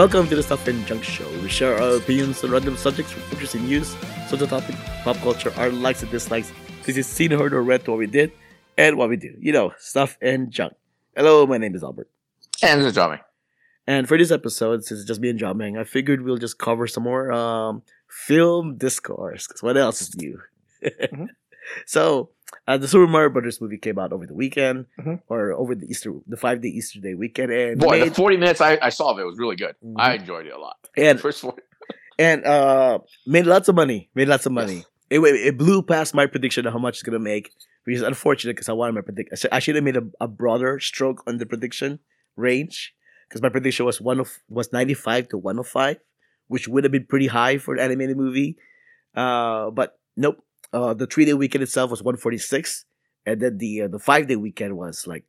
Welcome to the Stuff and Junk Show. We share our opinions on random subjects from interesting news, social topics, pop culture, our likes and dislikes, because you've seen, heard, or read what we did and what we do. You know, stuff and junk. Hello, my name is Albert. And this is Jiaming. And for this episode, since it's just me and Jiaming, I figured we'll just cover some more film discourse, because what else is new? Mm-hmm. So, the Super Mario Brothers movie came out over the weekend, or over the five-day Easter Day weekend. And boy, the 40 minutes I saw of it was really good. Mm-hmm. I enjoyed it a lot. And first 40. And made lots of money. Yes. It blew past my prediction of how much it's gonna make, which is unfortunate because I wanted my prediction. I should have made a broader stroke on the prediction range because my prediction was 95 to 105, which would have been pretty high for an animated movie. But nope. The 3-day weekend itself was 146, and then the 5-day weekend was like,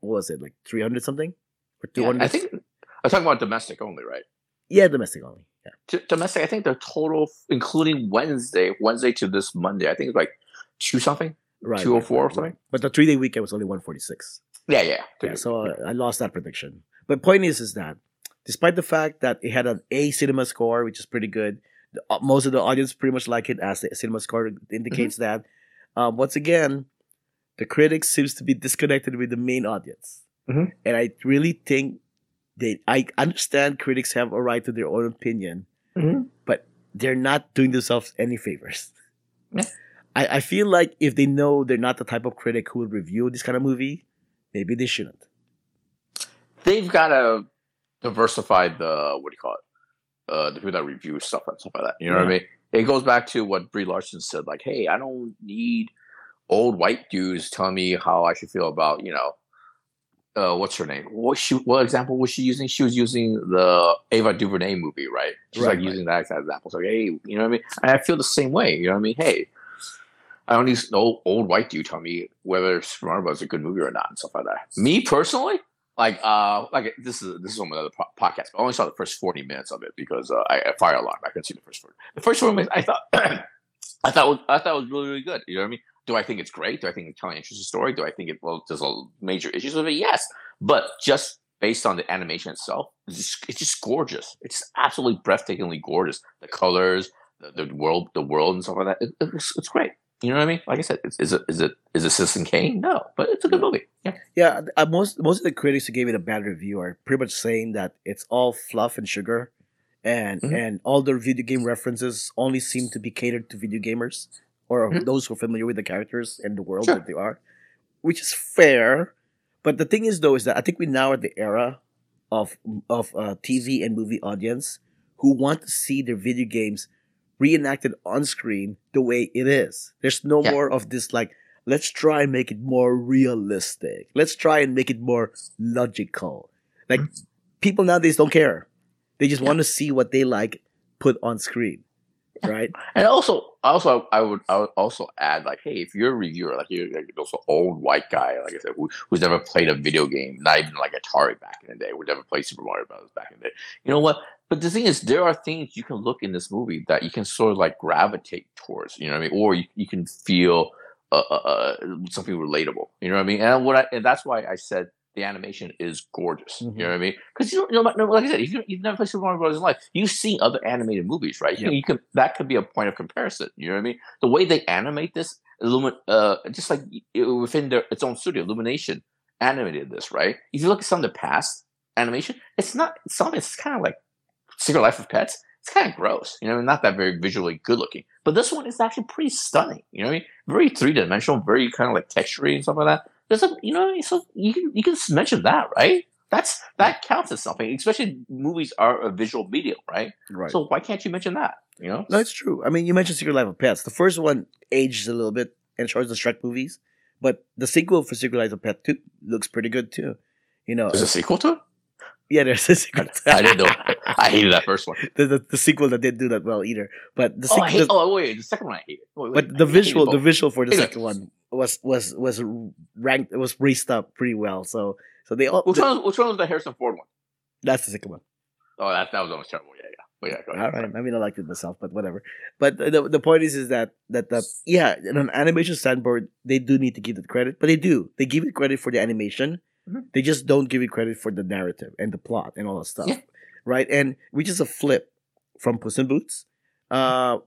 what was it, like 300 something or 200? Yeah, I think I'm talking about domestic only, right? Yeah, domestic only. Yeah, domestic. I think the total, including Wednesday to this Monday, I think it's like 2 something, right? 204 or something. But the 3-day weekend was only 146. Yeah. So I lost that prediction. But point is that despite the fact that it had an A cinema score, which is pretty good. Most of the audience pretty much like it, as the cinema score indicates that. Once again, the critics seems to be disconnected with the main audience. Mm-hmm. And I really think I understand critics have a right to their own opinion, but they're not doing themselves any favors. Yeah. I feel like if they know they're not the type of critic who would review this kind of movie, maybe they shouldn't. They've got to diversify the, what do you call it? The people that review stuff and stuff like that. You know what I mean? It goes back to what Brie Larson said, like, hey, I don't need old white dudes telling me how I should feel about, you know, what's her name? What example was she using? She was using the Ava DuVernay movie, right? She's right, using that as an example. So, hey, you know what I mean? And I feel the same way. You know what I mean? Hey, I don't need no old white dude telling me whether Super Mario Bros. Is a good movie or not and stuff like that. Me personally? Like this is from another podcast. But I only saw the first 40 minutes of it because I fire alarm. I couldn't see the first 40. The first 40 minutes, I thought, I thought it was really, really good. You know what I mean? Do I think it's great? Do I think it's telling an interesting story? Do I think there's a major issues with it? Yes, but just based on the animation itself, it's just gorgeous. It's absolutely breathtakingly gorgeous. The colors, the world, and stuff like that. It's great. You know what I mean? Like I said, is it Citizen Kane? No, but it's a good movie. Yeah. Most of the critics who gave it a bad review are pretty much saying that it's all fluff and sugar, and all the video game references only seem to be catered to video gamers or those who are familiar with the characters and the world that they are, which is fair. But the thing is, though, is that I think we're now at the era of TV and movie audience who want to see their video games reenacted on screen the way it is. There's no more of this, like, let's try and make it more realistic. Let's try and make it more logical. Like, people nowadays don't care. They just want to see what they like put on screen, right? And also, I would also add, like, hey, if you're a reviewer, like, you're like also old white guy, like I said, who's never played a video game, not even like Atari back in the day, who never played Super Mario Brothers back in the day. You know what? But the thing is, there are things you can look in this movie that you can sort of like gravitate towards, you know what I mean? Or you can feel something relatable, you know what I mean? And that's why I said the animation is gorgeous, you know what I mean? Because like I said, if you've never played Super Mario Bros. In life, you've seen other animated movies, right? You can, that could be a point of comparison, you know what I mean? The way they animate this, just like within its own studio, Illumination animated this, right? If you look at some of the past animation, it's kind of like Secret Life of Pets, it's kind of gross. You know, not that very visually good looking. But this one is actually pretty stunning. You know what I mean? Very 3-dimensional, very kind of like textury and stuff like that. There's a, you know what I mean? So you can mention that, right? That counts as something, especially movies are a visual medium, right? Right. So why can't you mention that? You know? No, it's true. I mean, you mentioned Secret Life of Pets. The first one aged a little bit and shows the Shrek movies. But the sequel for Secret Life of Pets 2 looks pretty good too. You know, there's a sequel to it? Yeah, there's a sequel. I didn't know. I hated that first one. The sequel that didn't do that well either. But the sequel, the second one I hated. But the visual for the second one was ranked. It was raised up pretty well. So they all. Which one was the Harrison Ford one? That's the second one. Oh, that was almost terrible. Yeah. Well, yeah. Go ahead. All right. I mean, I liked it myself, but whatever. But the point is that in an animation standpoint, they do need to give it credit, but they do. They give it credit for the animation. They just don't give it credit for the narrative and the plot and all that stuff. Yeah. right? And which is a flip from Puss in Boots. The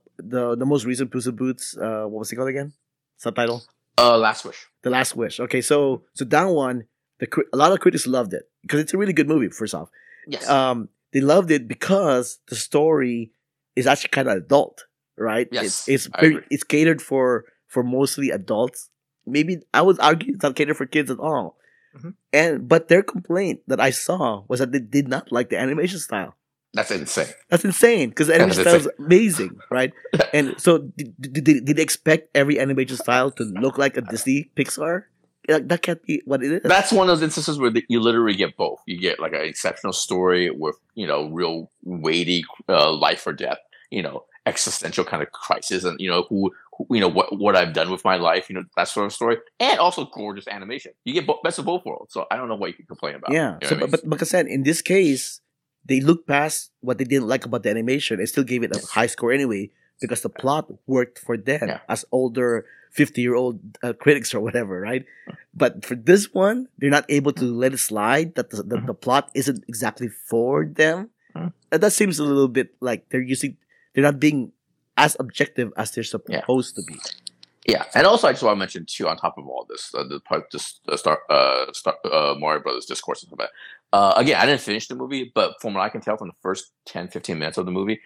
most recent Puss in Boots, what was it called again? Subtitle? Last Wish. The Last Wish. Okay, so that one, a lot of critics loved it because it's a really good movie, first off. Yes. They loved it because the story is actually kind of adult, right? Yes, it's catered for mostly adults. Maybe I would argue it's not catered for kids at all. Mm-hmm. But their complaint that I saw was that they did not like the animation style. That's insane. That's insane because the animation style is amazing, right? And so did they expect every animation style to look like a Disney Pixar? Like, that can't be what it is. That's one of those instances where you literally get both. You get like an exceptional story with, you know, real weighty life or death, you know, existential kind of crisis, and you know who you know what I've done with my life, you know, that sort of story, and also gorgeous animation. You get best of both worlds. So I don't know what you can complain about. Yeah. You know but like I said, in this case, they looked past what they didn't like about the animation and still gave it a high score anyway because the plot worked for them as older 50-year-old critics or whatever, right? But for this one, they're not able to let it slide that the plot isn't exactly for them. And that seems a little bit like they're not being as objective as they're supposed to be. Yeah, and also I just want to mention too, on top of all this, the Mario Brothers discourse and stuff like that. Again, I didn't finish the movie, but from what I can tell from the first 10, 15 minutes of the movie,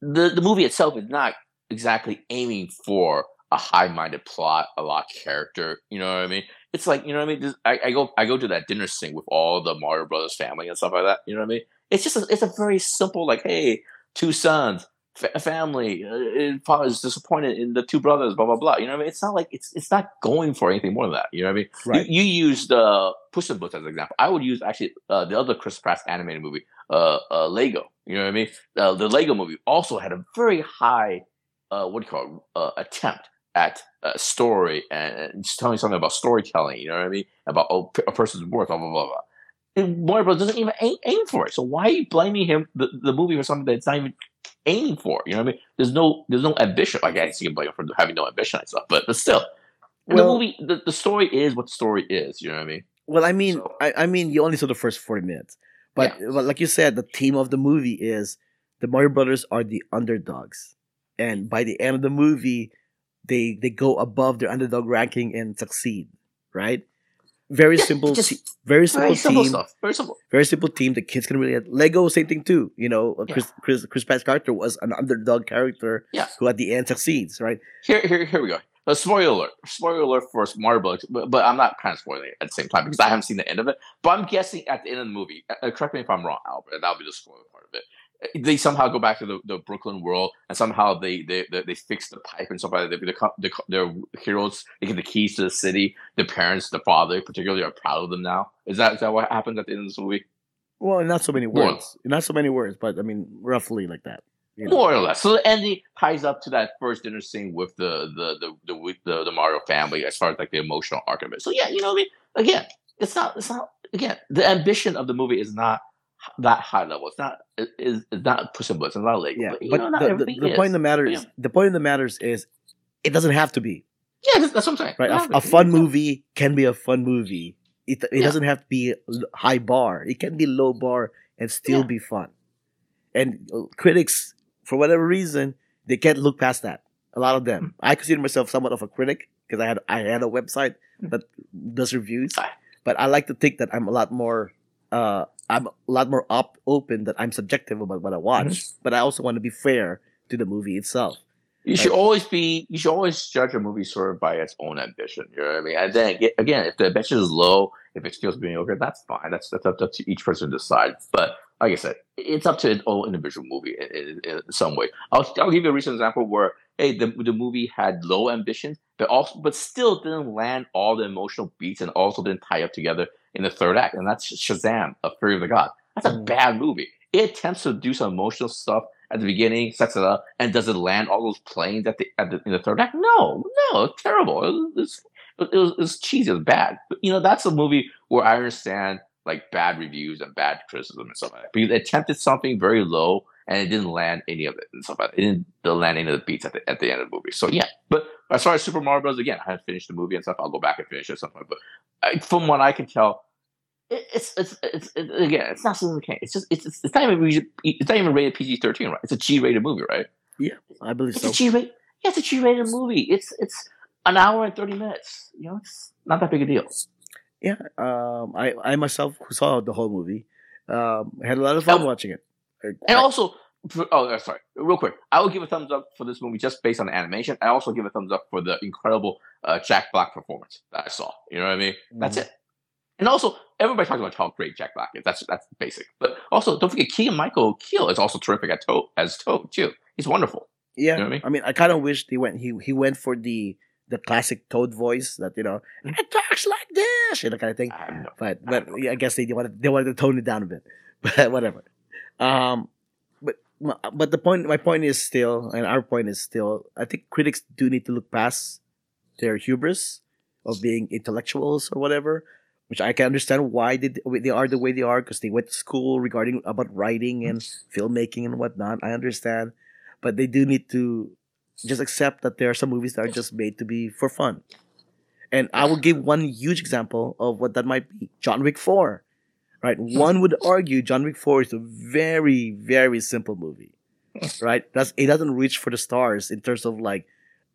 the movie itself is not exactly aiming for a high-minded plot, a lot of character. You know what I mean? It's like, you know what I mean? This, I go to that dinner scene with all the Mario Brothers family and stuff like that. You know what I mean? It's just it's a very simple, like, hey, two sons. Family, father is disappointed in the two brothers, blah blah blah. You know what I mean? It's not like it's not going for anything more than that. You know what I mean? Right. You used Puss in Boots as an example. I would use actually the other Chris Pratt's animated movie, Lego. You know what I mean? The Lego movie also had a very high attempt at story and just telling something about storytelling. You know what I mean? About a person's worth, blah blah blah blah. Mario Bros. Doesn't even aim for it. So why are you blaming him the movie for something that's not even aiming for? You know what I mean? There's no ambition. Like, I guess you can blame him for having no ambition and stuff, but still, the movie, the story is what the story is. You know what I mean? Well, I mean, so, I mean, you only saw the first 40 minutes, but like you said, the theme of the movie is the Mario Brothers are the underdogs, and by the end of the movie, they go above their underdog ranking and succeed, right? Very simple team that kids can relate. Lego, same thing too. You know, Chris Pratt's character was an underdog character who at the end succeeds, right? Here we go. Spoiler alert for Mario Brothers, but I'm not kind of spoiling it at the same time because I haven't seen the end of it. But I'm guessing at the end of the movie, correct me if I'm wrong, Albert, that'll be the spoiler part of it. They somehow go back to the Brooklyn world, and somehow they fix the pipe and stuff like that. They're heroes. They get the keys to the city. Their parents, the father particularly, are proud of them now. Is that what happens at the end of this movie? Well, not so many words, but I mean roughly like that. You know. More or less. So the ending ties up to that first dinner scene with the Mario family as far as like the emotional arc of it. So yeah, you know what I mean? Again, it's not the ambition of the movie is not that high level. It's not Puss in Boots. It's not like the point of the matter is it doesn't have to be. Yeah, that's what I'm saying. Right, a fun movie can be a fun movie. It doesn't have to be high bar. It can be low bar and still be fun. And critics, for whatever reason, they can't look past that. A lot of them. I consider myself somewhat of a critic because I had a website that does reviews, but I like to think that I'm a lot more. I'm a lot more open that I'm subjective about what I watch, but I also want to be fair to the movie itself. You should always judge a movie sort of by its own ambition. You know what I mean? And then again, if the ambition is low, if it feels mediocre, that's fine. That's up to each person to decide. But like I said, it's up to an individual movie in some way. I'll give you a recent example where the movie had low ambitions, but still didn't land all the emotional beats and also didn't tie up together in the third act. And that's Shazam, A Fury of the God. That's a bad movie. It attempts to do some emotional stuff at the beginning, sets it up, and does it land all those planes in the third act? No, it's terrible. It was cheesy. It was bad. But, you know, that's a movie where I understand like bad reviews and bad criticism and stuff like that because it attempted something very low and it didn't land any of it and stuff like that. It didn't land any of the beats at the end of the movie. So yeah, but as far as Super Mario Bros., again, I haven't finished the movie and stuff. I'll go back and finish it at some point. But from what I can tell, It's not okay. It's just it's not even rated PG-13, right? It's a G-rated movie, right? Yeah, I believe it's so. It's a G-rated movie. It's an hour and 30 minutes. You know, it's not that big a deal. Yeah, I myself saw the whole movie. Had a lot of fun watching it. Real quick, I will give a thumbs up for this movie just based on the animation. I also give a thumbs up for the incredible Jack Black performance that I saw. You know what I mean? Mm-hmm. That's it. And also, everybody talks about how great Jack Black is. That's basic. But also, don't forget, Michael Keele is also terrific as Toad too. He's wonderful. Yeah, you know what I mean? I mean, I kind of wish he went for the classic Toad voice that, you know, it talks like this, you know, kind of thing. But I guess they wanted to tone it down a bit. But whatever. But our point is still, I think critics do need to look past their hubris of being intellectuals or whatever, which I can understand why they are the way they are, because they went to school about writing and filmmaking and whatnot. I understand, but they do need to just accept that there are some movies that are just made to be for fun. And I will give one huge example of what that might be. John Wick 4, right? One would argue John Wick 4 is a very, very simple movie, right? It doesn't reach for the stars in terms of like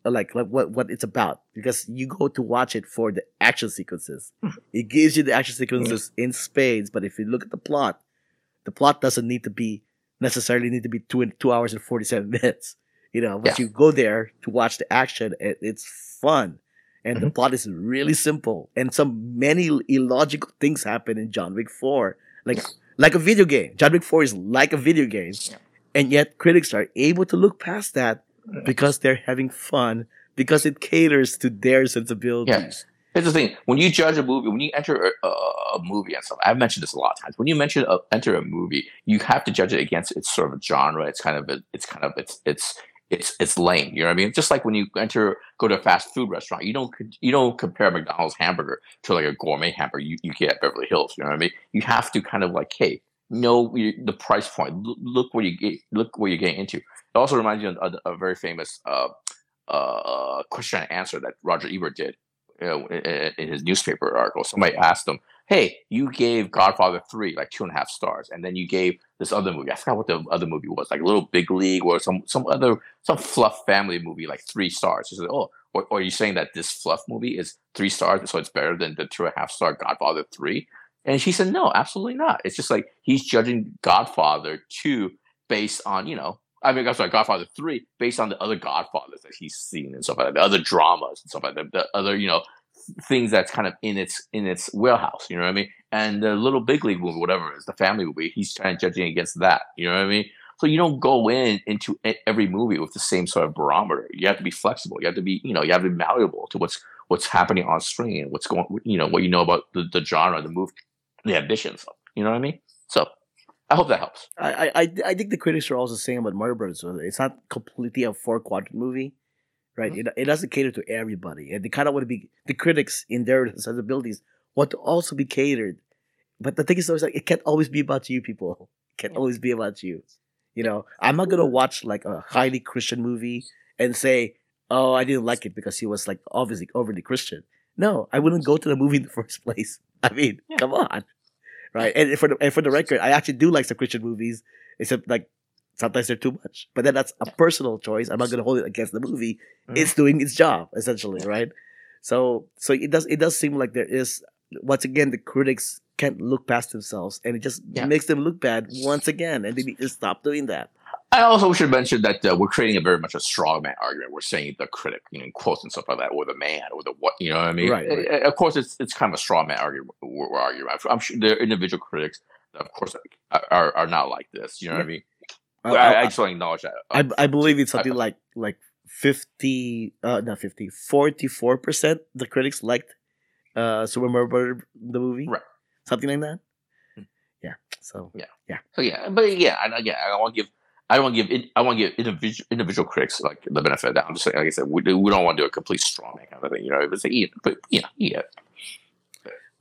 what it's about, because you go to watch it for the action sequences. It gives you the action sequences in spades, but if you look at the plot doesn't necessarily need to be 2 hours and 47 minutes. You know, but you go there to watch the action, and it's fun. And the plot is really simple. And many illogical things happen in John Wick 4. Like a video game. John Wick 4 is like a video game. Yeah. And yet critics are able to look past that because they're having fun, because it caters to their sensibilities. Yeah. Here's the thing. When you judge a movie, when you enter a movie and stuff, I've mentioned this a lot of times. When you enter a movie, you have to judge it against its sort of genre. It's lame. You know what I mean? Just like when you go to a fast food restaurant, you don't compare McDonald's hamburger to like a gourmet hamburger you get at Beverly Hills. You know what I mean? You have to kind of like, hey, know the price point. Look what you're getting into. It also reminds you of a very famous question and answer that Roger Ebert did in his newspaper article. Somebody asked him, "Hey, you gave Godfather 3 like 2.5 stars, and then you gave this other movie. I forgot what the other movie was, like Little Big League or some fluff family movie, like 3 stars." He said, "Oh, are you saying that this fluff movie is 3 stars, so it's better than the 2.5-star Godfather 3?" And she said, "No, absolutely not. It's just like he's judging Godfather 2 based on Godfather 3 based on the other Godfathers that he's seen and stuff like that, the other dramas and stuff like that, the other things that's kind of in its wheelhouse, you know what I mean? And the Little Big League movie, whatever it is, the family movie, he's trying to judge against that, you know what I mean? So you don't go into every movie with the same sort of barometer. You have to be flexible. You have to be, you have to be malleable to what's happening on screen, and what's going, what you know about the genre, the movie, the ambitions, you know what I mean? So I hope that helps. I think the critics are also saying about Mario Brothers, so it's not completely a 4-quadrant movie, right? Mm-hmm. It doesn't cater to everybody, and they kind of want to be the critics in their sensibilities want to also be catered. But the thing is, always like it can't always be about you, people. It can't always be about you. You know, I'm not gonna watch like a highly Christian movie and say, "Oh, I didn't like it because he was like obviously overly Christian." No, I wouldn't go to the movie in the first place. I mean, come on. Right, and for the record, I actually do like some Christian movies, except like sometimes they're too much. But then that's a personal choice. I'm not going to hold it against the movie. Mm-hmm. It's doing its job essentially, right? So it does seem like there is, once again, the critics can't look past themselves, and it just makes them look bad once again, and they need to stop doing that. I also should mention that we're creating a very much a strongman argument. We're saying the critic, in quotes and stuff like that, or the man, or the what, you know what I mean? Right. Of course, it's kind of a strongman argument we're arguing. I'm sure there are individual critics that, of course, are not like this. You know what I mean? I just want to acknowledge that. I believe it's something like 44% the critics liked Super Mario Brothers, the movie. Right. Something like that. Yeah. I want to give individual critics like the benefit of that. I'm just saying, like I said, we don't want to do a complete strawman kind of thing, you know. It's like,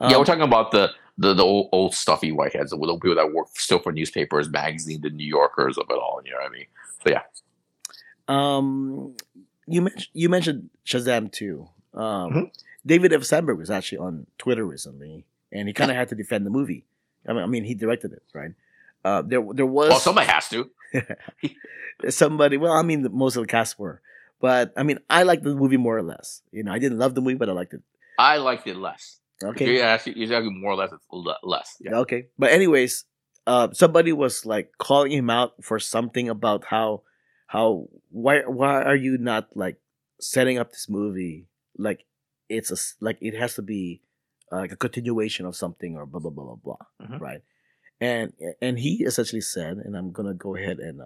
we're talking about the old stuffy whiteheads, the people that work still for newspapers, magazines, the New Yorkers of it all. You know what I mean? So yeah. You mentioned Shazam 2. David F. Sandberg was actually on Twitter recently and he kind of had to defend the movie. I mean, he directed it, right? There was. Well, somebody has to. Somebody. Well, I mean, most of the cast were, but I mean, I liked the movie more or less. You know, I didn't love the movie, but I liked it. I liked it less. Okay. You're talking more or less. Less. Yeah. Okay. But anyways, somebody was like calling him out for something about how why are you not like setting up this movie like it's like it has to be like a continuation of something or blah blah blah blah blah, mm-hmm. right? And he essentially said, and I'm gonna go ahead and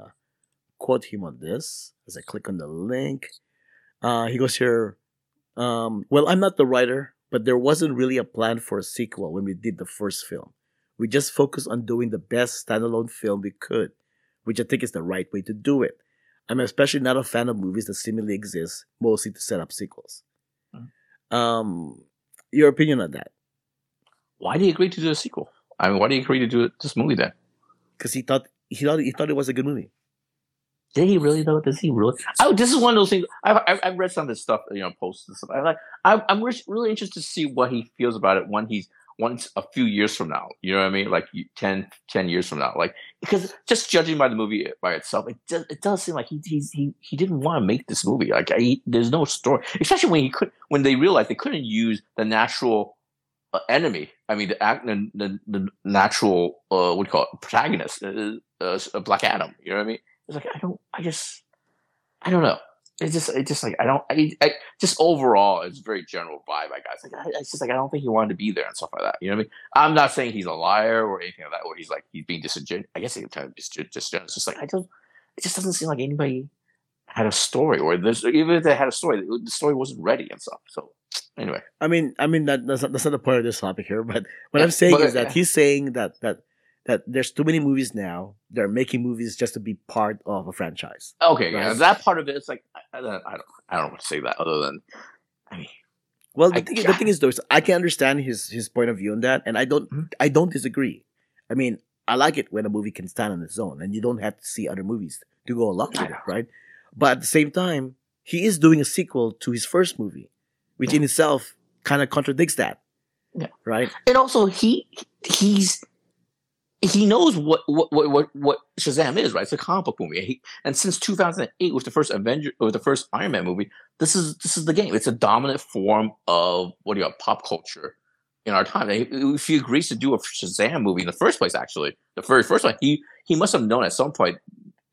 quote him on this as I click on the link. He goes here. Well, I'm not the writer, but there wasn't really a plan for a sequel when we did the first film. We just focused on doing the best standalone film we could, which I think is the right way to do it. I'm especially not a fan of movies that seemingly exist, mostly to set up sequels. Mm-hmm. Your opinion on that? Why did he agree to do a sequel? I mean, why did he agree to do this movie then? Because he thought it was a good movie. Did he really though? Does he really? This is one of those things. I've read some of this stuff, you know, posts and stuff. I'm really interested to see what he feels about it when he's once a few years from now. You know what I mean? Like 10 years from now. Like because just judging by the movie by itself, it does seem like he didn't want to make this movie. Like there's no story, especially when they realized they couldn't use the natural enemy. I mean the natural what do you call it, protagonist, Black Adam. You know what I mean? It's like I don't know. It's just overall it's a very general vibe, I guess. It's just like I don't think he wanted to be there and stuff like that. You know what I mean? I'm not saying he's a liar or anything like that, or he's like he's being disingenuous. I guess he's kind of disingenuous. It's just like it just doesn't seem like anybody had a story, or even if they had a story, the story wasn't ready and stuff. So anyway. I mean that's not the point of this topic here, but what I'm saying is that he's saying that there's too many movies now. They're making movies just to be part of a franchise. Okay, right? Yeah, that part of it, it's like I don't want to say that other than. I mean, well, the thing is, though, is I can understand his point of view on that, and I don't disagree. I mean, I like it when a movie can stand on its own, and you don't have to see other movies to go along with it, right? But at the same time, he is doing a sequel to his first movie, which in itself kind of contradicts that, right? And also, he's. He knows what Shazam is, right? It's a comic book movie, and since 2008 was the first Iron Man movie. This is the game. It's a dominant form of pop culture in our time. And if he agrees to do a Shazam movie in the first place, actually, the very first one, he must have known at some point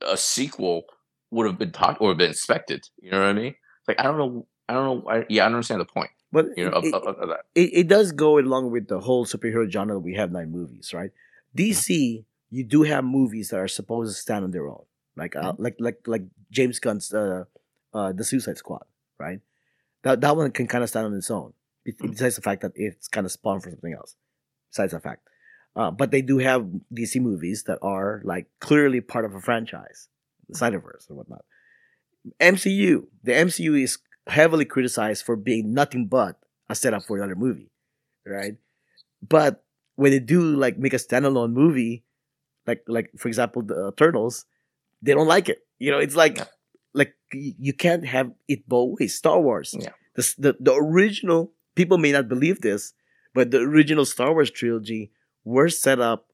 a sequel would have been taught or been expected. You know what I mean? It's like I don't know. I don't understand the point. But you know, of that. It does go along with the whole superhero genre that we have now in movies, right? DC, you do have movies that are supposed to stand on their own, like James Gunn's The Suicide Squad, right? That one can kind of stand on its own, besides the fact that it's kind of spawned for something else. Besides the fact, but they do have DC movies that are like clearly part of a franchise, the Snyderverse and whatnot. MCU, the MCU is heavily criticized for being nothing but a setup for another movie, right? But when they do like make a standalone movie, like for example the Turtles, they don't like it. You know, it's like you can't have it both ways. Star Wars, the original, people may not believe this, but the original Star Wars trilogy were set up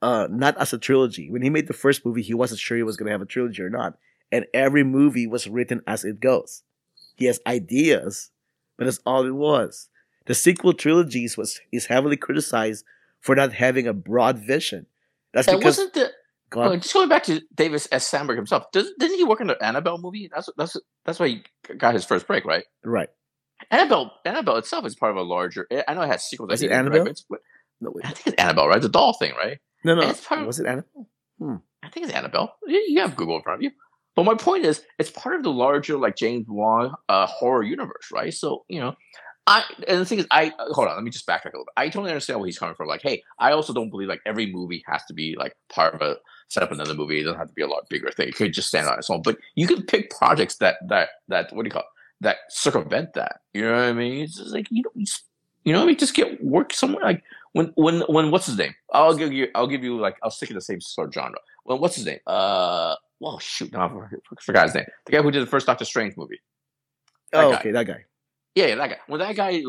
not as a trilogy. When he made the first movie, he wasn't sure he was going to have a trilogy or not, and every movie was written as it goes. He has ideas, but that's all it was. The sequel trilogies is heavily criticized for not having a broad vision. That's and because... just going back to David F. Sandberg himself, didn't he work on the Annabelle movie? That's why he got his first break, right? Right. Annabelle itself is part of a larger... I know it has sequels. Is it Annabelle? Right? I think it's Annabelle, right? The doll thing, right? No. Was it Annabelle? I think it's Annabelle. You have Google in front of you. But my point is, it's part of the larger like James Wan horror universe, right? So, you know... and the thing is, hold on. Let me just backtrack a little bit. I totally understand where he's coming from. Like, hey, I also don't believe like every movie has to be like part of a set up another movie. It doesn't have to be a lot bigger thing. It could just stand on its own. But you can pick projects that that circumvent that. You know what I mean? It's just like you know what I mean. Just get work somewhere. Like when what's his name? I'll give you like I'll stick in the same sort of genre. Well, what's his name? I forgot his name. The guy who did the first Doctor Strange movie. That guy. Yeah, that guy. When that guy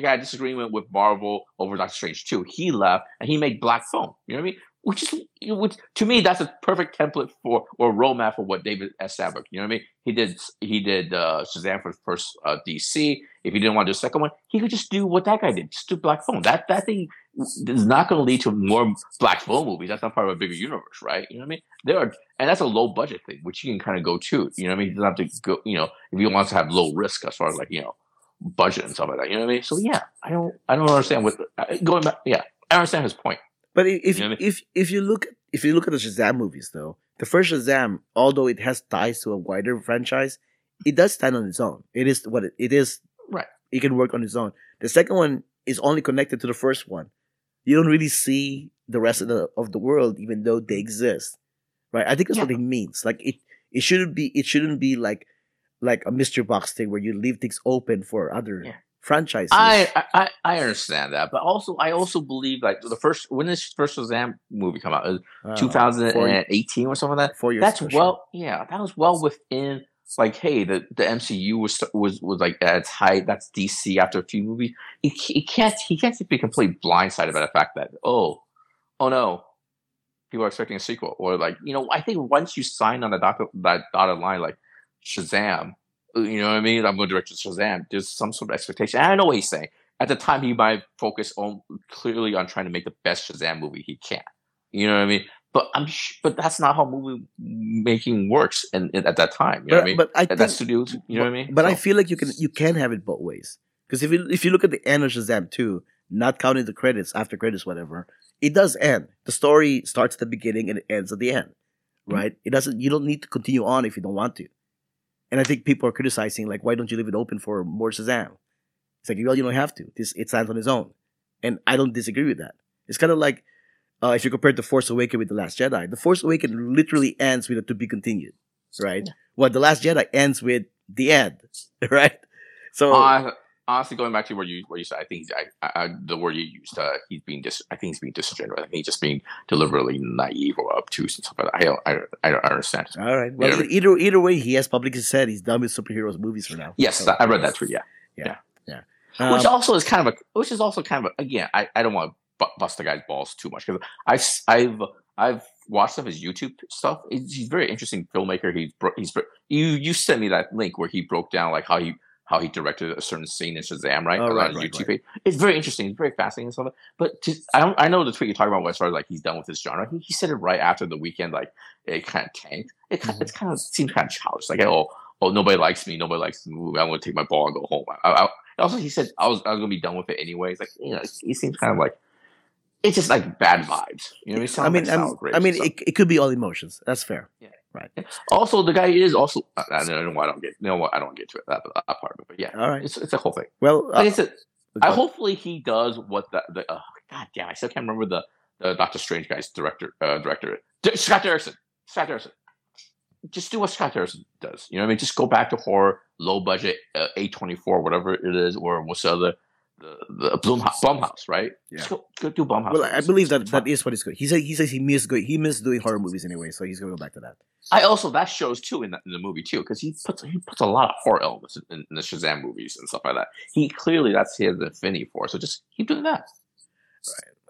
got disagreement with Marvel over Doctor Strange 2, he left and he made Black Phone. You know what I mean? Which to me, that's a perfect template for or roadmap for what David S. Sandberg. You know what I mean? He did Shazam for his first DC. If he didn't want to do a second one, he could just do what that guy did. Just do Black Phone. That thing is not going to lead to more Black Phone movies. That's not part of a bigger universe, right? You know what I mean? And that's a low budget thing, which you can kind of go to. You know what I mean? He doesn't have to go. You know, if he wants to have low risk as far as like budget and stuff like that. You know what I mean? So yeah, I don't understand what going back. Yeah, I understand his point. But if you look at the Shazam movies, though, the first Shazam, although it has ties to a wider franchise, it does stand on its own. It is what it is. Right. It can work on its own. The second one is only connected to the first one. You don't really see the rest of the world, even though they exist. Right. I think that's what it means. Like it shouldn't be like a mystery box thing where you leave things open for other. Yeah. Franchises. I understand that, but I also believe like the first when this first Shazam movie come out, 2018 or something like that. 4 years. That's special. That was well within like hey the MCU was like at its height. That's DC after a few movies. He can't be completely blindsided by the fact that oh no, people are expecting a sequel or like I think once you sign on that dotted line like Shazam. You know what I mean? I'm going to direct Shazam. There's some sort of expectation. And I know what he's saying. At the time, he might focus clearly on trying to make the best Shazam movie he can. You know what I mean? But but that's not how movie making works. And at that time, you know what I mean? But I think, that studio, you know what I mean? But so. I feel like you can have it both ways. Because if you look at the end of Shazam 2, not counting the credits, after credits, whatever, it does end. The story starts at the beginning and it ends at the end, right? Mm-hmm. You don't need to continue on if you don't want to. And I think people are criticizing, like, why don't you leave it open for more Shazam? It's like, well, you don't have to. It stands on its own. And I don't disagree with that. It's kind of like if you compare The Force Awakens with The Last Jedi. The Force Awakens literally ends with a to be continued, right? Yeah. Well, The Last Jedi ends with the end, right? So honestly, going back to where you said, I think the word you used, I think he's being disingenuous. I think he's just being deliberately naive or obtuse and stuff like that. I don't understand. All right. Well, either way, he has publicly said he's done with superheroes movies for now. Yes, so, I read that too. Yeah. Which is also kind of a, again, I don't want to bust the guy's balls too much because I've watched some of his YouTube stuff. He's a very interesting filmmaker. You sent me that link where he broke down like how he directed a certain scene in Shazam, right? Around YouTube. Right. It's very interesting. It's very fascinating and stuff. But I know the tweet you're talking about as far as like he's done with this genre. He said it right after the weekend, like it kind of tanked. It kind of seems kind of childish. Like, oh, nobody likes me. Nobody likes the movie. I'm going to take my ball and go home. Also, he said I was going to be done with it anyways. Like, it seems kind of like it's just like bad vibes. You know what I mean? It could be all emotions. That's fair. Yeah. Right. Also, the guy is also. I don't get to it that part of it. But yeah, all right. It's a whole thing. Well, hopefully he does what the God damn, I still can't remember the Doctor Strange guy's director Scott Derrickson. Just do what Scott Derrickson does. You know what I mean? Just go back to horror, low budget, A24, whatever it is, or what's the other. The Blumhouse, right? Yeah. Just go do Blumhouse. Well, I believe that is what he's good. He says he missed doing horror movies anyway, so he's gonna go back to that. I also that shows too in the movie too, because he puts a lot of horror elements in the Shazam movies and stuff like that. He clearly that's his affinity for, so just keep doing that.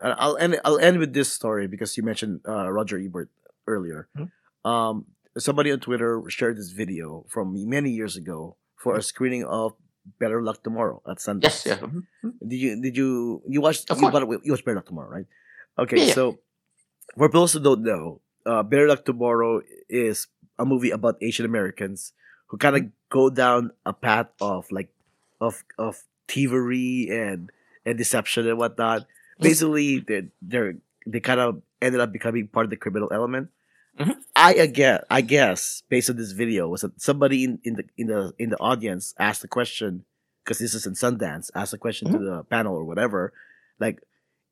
Right. I'll end with this story because you mentioned Roger Ebert earlier. Mm-hmm. Somebody on Twitter shared this video from many years ago for a screening of Better Luck Tomorrow at Sundance. Yes, yeah. Mm-hmm. Did you watch? You watched Better Luck Tomorrow, right? Okay, yeah. So for those who don't know, Better Luck Tomorrow is a movie about Asian Americans who kind of go down a path of thievery and deception and whatnot. Basically, they kind of ended up becoming part of the criminal element. Mm-hmm. I guess based on this video was that somebody in the audience asked a question because this is in Sundance asked a question mm-hmm. to the panel or whatever, like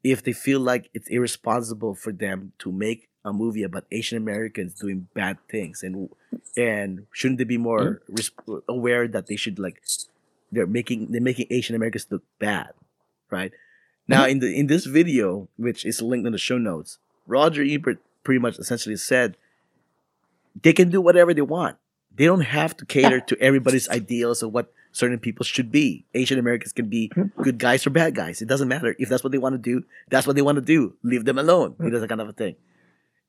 if they feel like it's irresponsible for them to make a movie about Asian Americans doing bad things and shouldn't they be more mm-hmm. Aware that they should like they're making Asian Americans look bad, right? Mm-hmm. Now in this video, which is linked in the show notes, Roger Ebert pretty much essentially said they can do whatever they want. They don't have to cater to everybody's ideals of what certain people should be. Asian Americans can be good guys or bad guys. It doesn't matter. If that's what they want to do, that's what they want to do. Leave them alone. You know, that kind of a thing.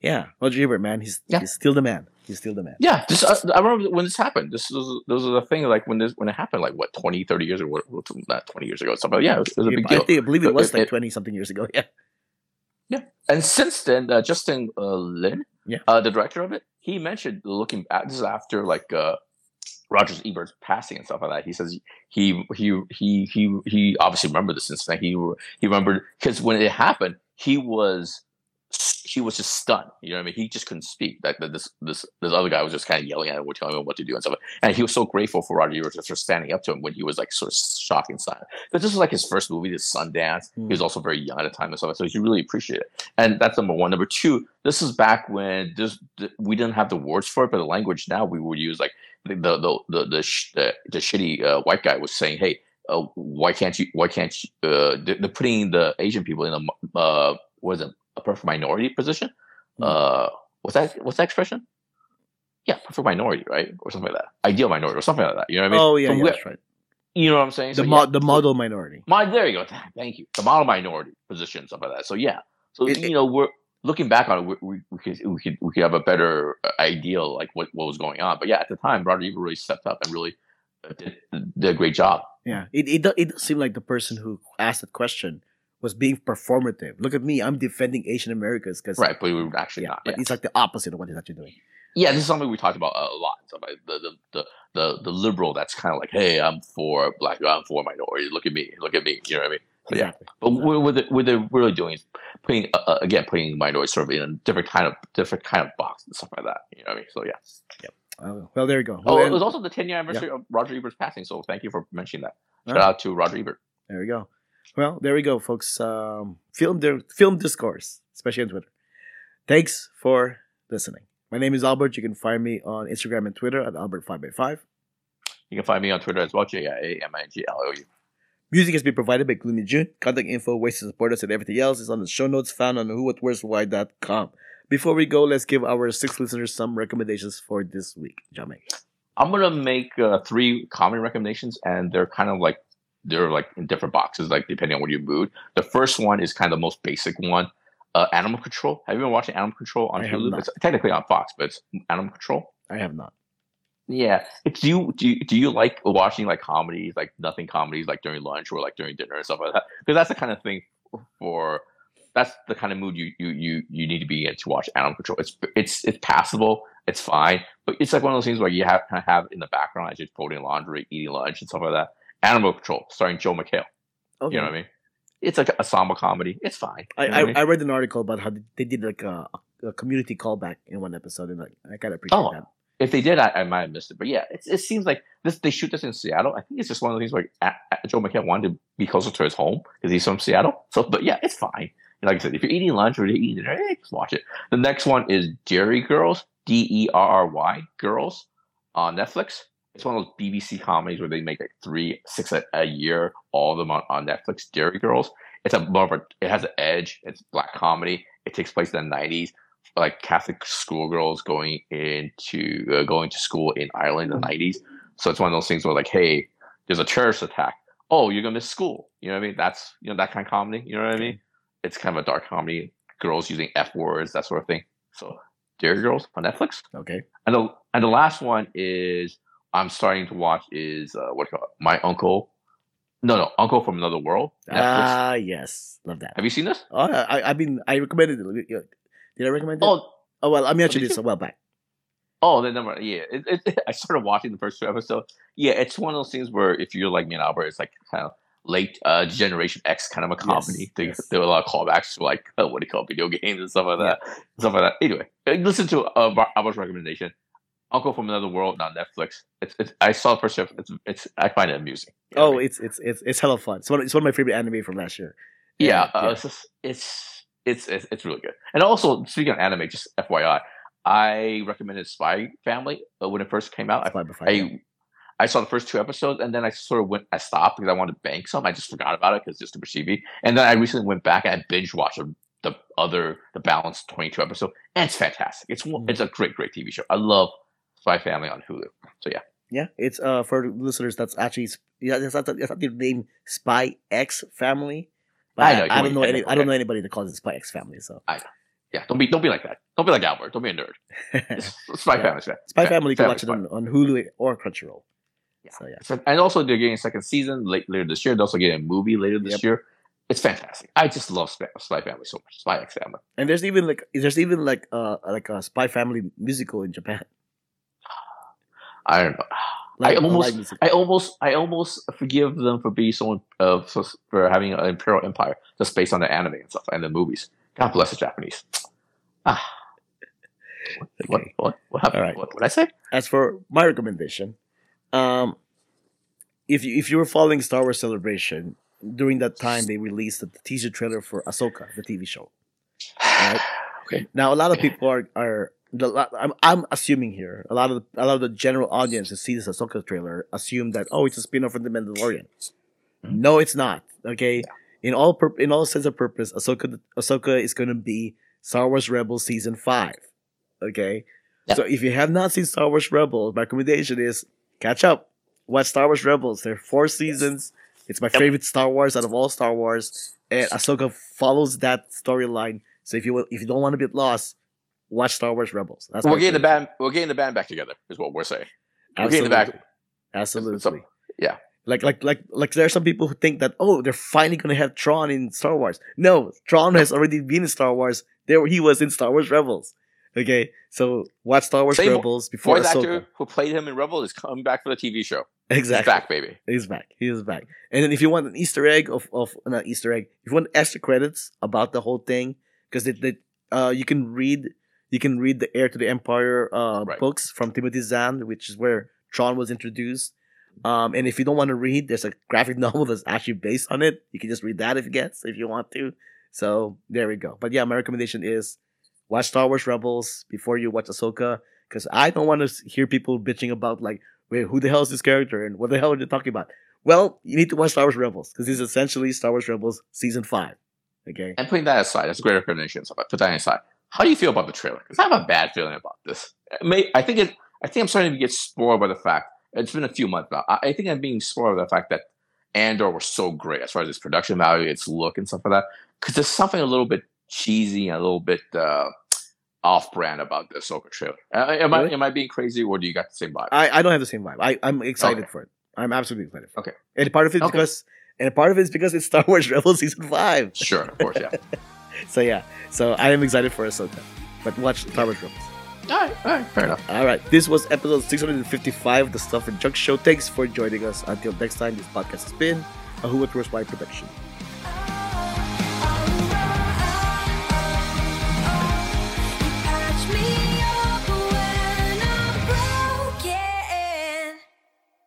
Yeah, Roger Ebert, man, he's still the man. He's still the man. Yeah, this, I remember when this happened. This was a thing, like when it happened, like what, 20, 30 years ago, not 20 years ago, something. Yeah, it was a big deal. I believe it was like 20 something years ago. Yeah. Yeah, and since then, Justin Lin, the director of it, he mentioned looking back. This is after like Roger Ebert's passing and stuff like that. He says he obviously remembered this incident. He remembered because when it happened, he was just stunned. You know what I mean? He just couldn't speak. That this other guy was just kind of yelling at him, telling him what to do and stuff. And he was so grateful for Roger Ebert for standing up to him when he was like sort of shocked and silent. But this was like his first movie, this Sundance. He was also very young at the time and stuff. So he really appreciated it. And that's number one. Number two, this is back when we didn't have the words for it, but the language now we would use like the shitty white guy was saying, "Hey, why can't you?" They're putting the Asian people in a what is it? A perfect minority position. What's that expression? Yeah, perfect minority, right, or something like that. Ideal minority, or something like that. You know what I mean? Oh yeah, that's right. You know what I'm saying? The model minority. There you go. Thank you. The model minority position, stuff like that. So yeah. So we're looking back on it, we could have a better idea like what was going on. But yeah, at the time, Roger Ebert really stepped up and really did a great job. Yeah, it does seem like the person who asked that question was being performative. Look at me, I'm defending Asian Americans because right, but we were actually not. But it's like the opposite of what he's actually doing. Yeah, this is something we talked about a lot. The liberal that's kind of like, hey, I'm for black, I'm for minority. Look at me. You know what I mean? So, exactly. Yeah. But what they're really doing is putting minorities sort of in a different kind of box and stuff like that. You know what I mean? So yeah. Yep. Well, there you go. Well, it was also the 10-year anniversary of Roger Ebert's passing. So thank you for mentioning that. Shout out to Roger Ebert. There we go. Well, there we go, folks. Film discourse, especially on Twitter. Thanks for listening. My name is Albert. You can find me on Instagram and Twitter at Albert5x5. You can find me on Twitter as well, JIAMIGLOU. Music has been provided by Gloomy June. Contact info, ways to support us, and everything else is on the show notes found on whowhatwhereswhy.com. Before we go, let's give our 6 listeners some recommendations for this week. Jiaming. I'm going to make 3 comedy recommendations, and they're kind of like in different boxes, like depending on what your mood. The first one is kind of the most basic one. Animal Control. Have you been watching Animal Control on Hulu? It's technically on Fox, but it's Animal Control. I have not. Yeah. Do you like watching like comedies, like nothing comedies, like during lunch or like during dinner and stuff like that? Because that's the kind of thing that's the kind of mood you need to be in to watch Animal Control. It's passable. It's fine, but it's like one of those things where you have kind of have in the background as you're folding laundry, eating lunch, and stuff like that. Animal Control, starring Joe McHale. Okay. You know what I mean? It's like a somber comedy. It's fine. I read an article about how they did like a community callback in one episode, and like, I kind of appreciate that. If they did, I might have missed it. But yeah, it seems like they shoot this in Seattle. I think it's just one of the things where Joe McHale wanted to be closer to his home because he's from Seattle. So, but yeah, it's fine. Like I said, if you're eating lunch or you're eating dinner, just watch it. The next one is Derry Girls, DERRY Girls, on Netflix. It's one of those BBC comedies where they make like 3, 6 a year, all of them on Netflix. Derry Girls. It's it has an edge. It's black comedy. It takes place in the 90s, like Catholic schoolgirls going to school in Ireland in the 90s. So it's one of those things where like, hey, there's a terrorist attack. Oh, you're gonna miss school. You know what I mean? That's that kind of comedy. You know what I mean? It's kind of a dark comedy. Girls using F words, that sort of thing. So Derry Girls on Netflix. Okay. And the last one is. I'm starting to watch is My Uncle. No, Uncle from Another World. Ah, yes, love that. Have you seen this? Oh, I recommended it. Did I recommend it? Oh well, I mean, actually, it's a while back. Oh, the number, yeah. I started watching the first 2 episodes. Yeah, it's one of those things where if you're like me and Albert, it's like kind of late Generation X kind of a comedy. Yes, there were a lot of callbacks to like video games and stuff like that, stuff like that. Anyway, listen to Albert's recommendation. Uncle from Another World on Netflix. I saw the first show. I find it amusing. It's hella fun. It's one of my favorite anime from last year. It's really good. And also speaking of anime, just FYI, I recommended Spy Family when it first came out. I saw the first 2 episodes and then I stopped because I wanted to bank some. I just forgot about it because it's just super cheapy. And then I recently went back and binge watched the balance 22 episode, and it's fantastic. It's a great TV show. I love Spy Family on Hulu. So yeah, Yeah, it's for listeners that's actually that's not the name Spy X Family. I don't know anybody that calls it Spy X Family. So yeah, don't be like that. Don't be like Albert. Don't be a nerd. Spy Family. You can watch it on Hulu or Crunchyroll. Yeah. So, and also they're getting a second season later this year. They're also getting a movie later this year. It's fantastic. I just love Spy Family so much. Spy X Family. And there's even a Spy Family musical in Japan. I don't know. I almost forgive them for being for having an imperial empire just based on the anime and stuff and the movies. God bless the Japanese. What happened? Right. What did I say? As for my recommendation, if you were following Star Wars Celebration, during that time they released the teaser trailer for Ahsoka, the TV show. Right? Okay. Now a lot of people are I'm assuming here a lot of the general audience that sees this Ahsoka trailer assume that it's a spin-off from The Mandalorian. Mm-hmm. No, it's not. Okay, in all sense of purpose, Ahsoka is going to be Star Wars Rebels season 5. Okay, so if you have not seen Star Wars Rebels, my recommendation is catch up. Watch Star Wars Rebels. There are 4 seasons. It's my favorite Star Wars out of all Star Wars, and Ahsoka follows that storyline. So if you don't want to get lost, watch Star Wars Rebels. That's we're getting the band back together, is what we're saying. Absolutely. We're getting the band. Absolutely. So, yeah. Like there are some people who think that they're finally gonna have Tron in Star Wars. No, Tron has already been in Star Wars. He was in Star Wars Rebels. Okay, so watch Star Wars Rebels before Ahsoka. The actor who played him in Rebels is coming back for the TV show. Exactly. He's back, baby. He's back. He is back. And then if you want an Easter egg if you want extra credits about the whole thing, because you can read the Heir to the Empire books from Timothy Zahn, which is where Tron was introduced. And if you don't want to read, there's a graphic novel that's actually based on it. You can just read that if you want to. So there we go. But yeah, my recommendation is watch Star Wars Rebels before you watch Ahsoka, because I don't want to hear people bitching about wait, who the hell is this character and what the hell are they talking about? Well, you need to watch Star Wars Rebels because it's essentially Star Wars Rebels season 5. Okay. And putting that aside, that's a great recommendation. So put that aside. How do you feel about the trailer? Because I have a bad feeling about this. I think I'm starting to get spoiled by the fact. It's been a few months now. I think I'm being spoiled by the fact that Andor was so great as far as its production value, its look, and stuff like that. Because there's something a little bit cheesy and a little bit off-brand about the Ahsoka trailer. Am I being crazy, or do you got the same vibe? I don't have the same vibe. I'm excited for it. I'm absolutely excited for it. Okay. And part of it is because it's Star Wars Rebels Season 5. Sure, of course, yeah. So I am excited for Ahsoka. But watch Star Wars Rebels. All right, fair enough. All right, this was episode 655 of the Stuff and Junk Show. Thanks for joining us. Until next time, this podcast has been a Who What Where's Why production.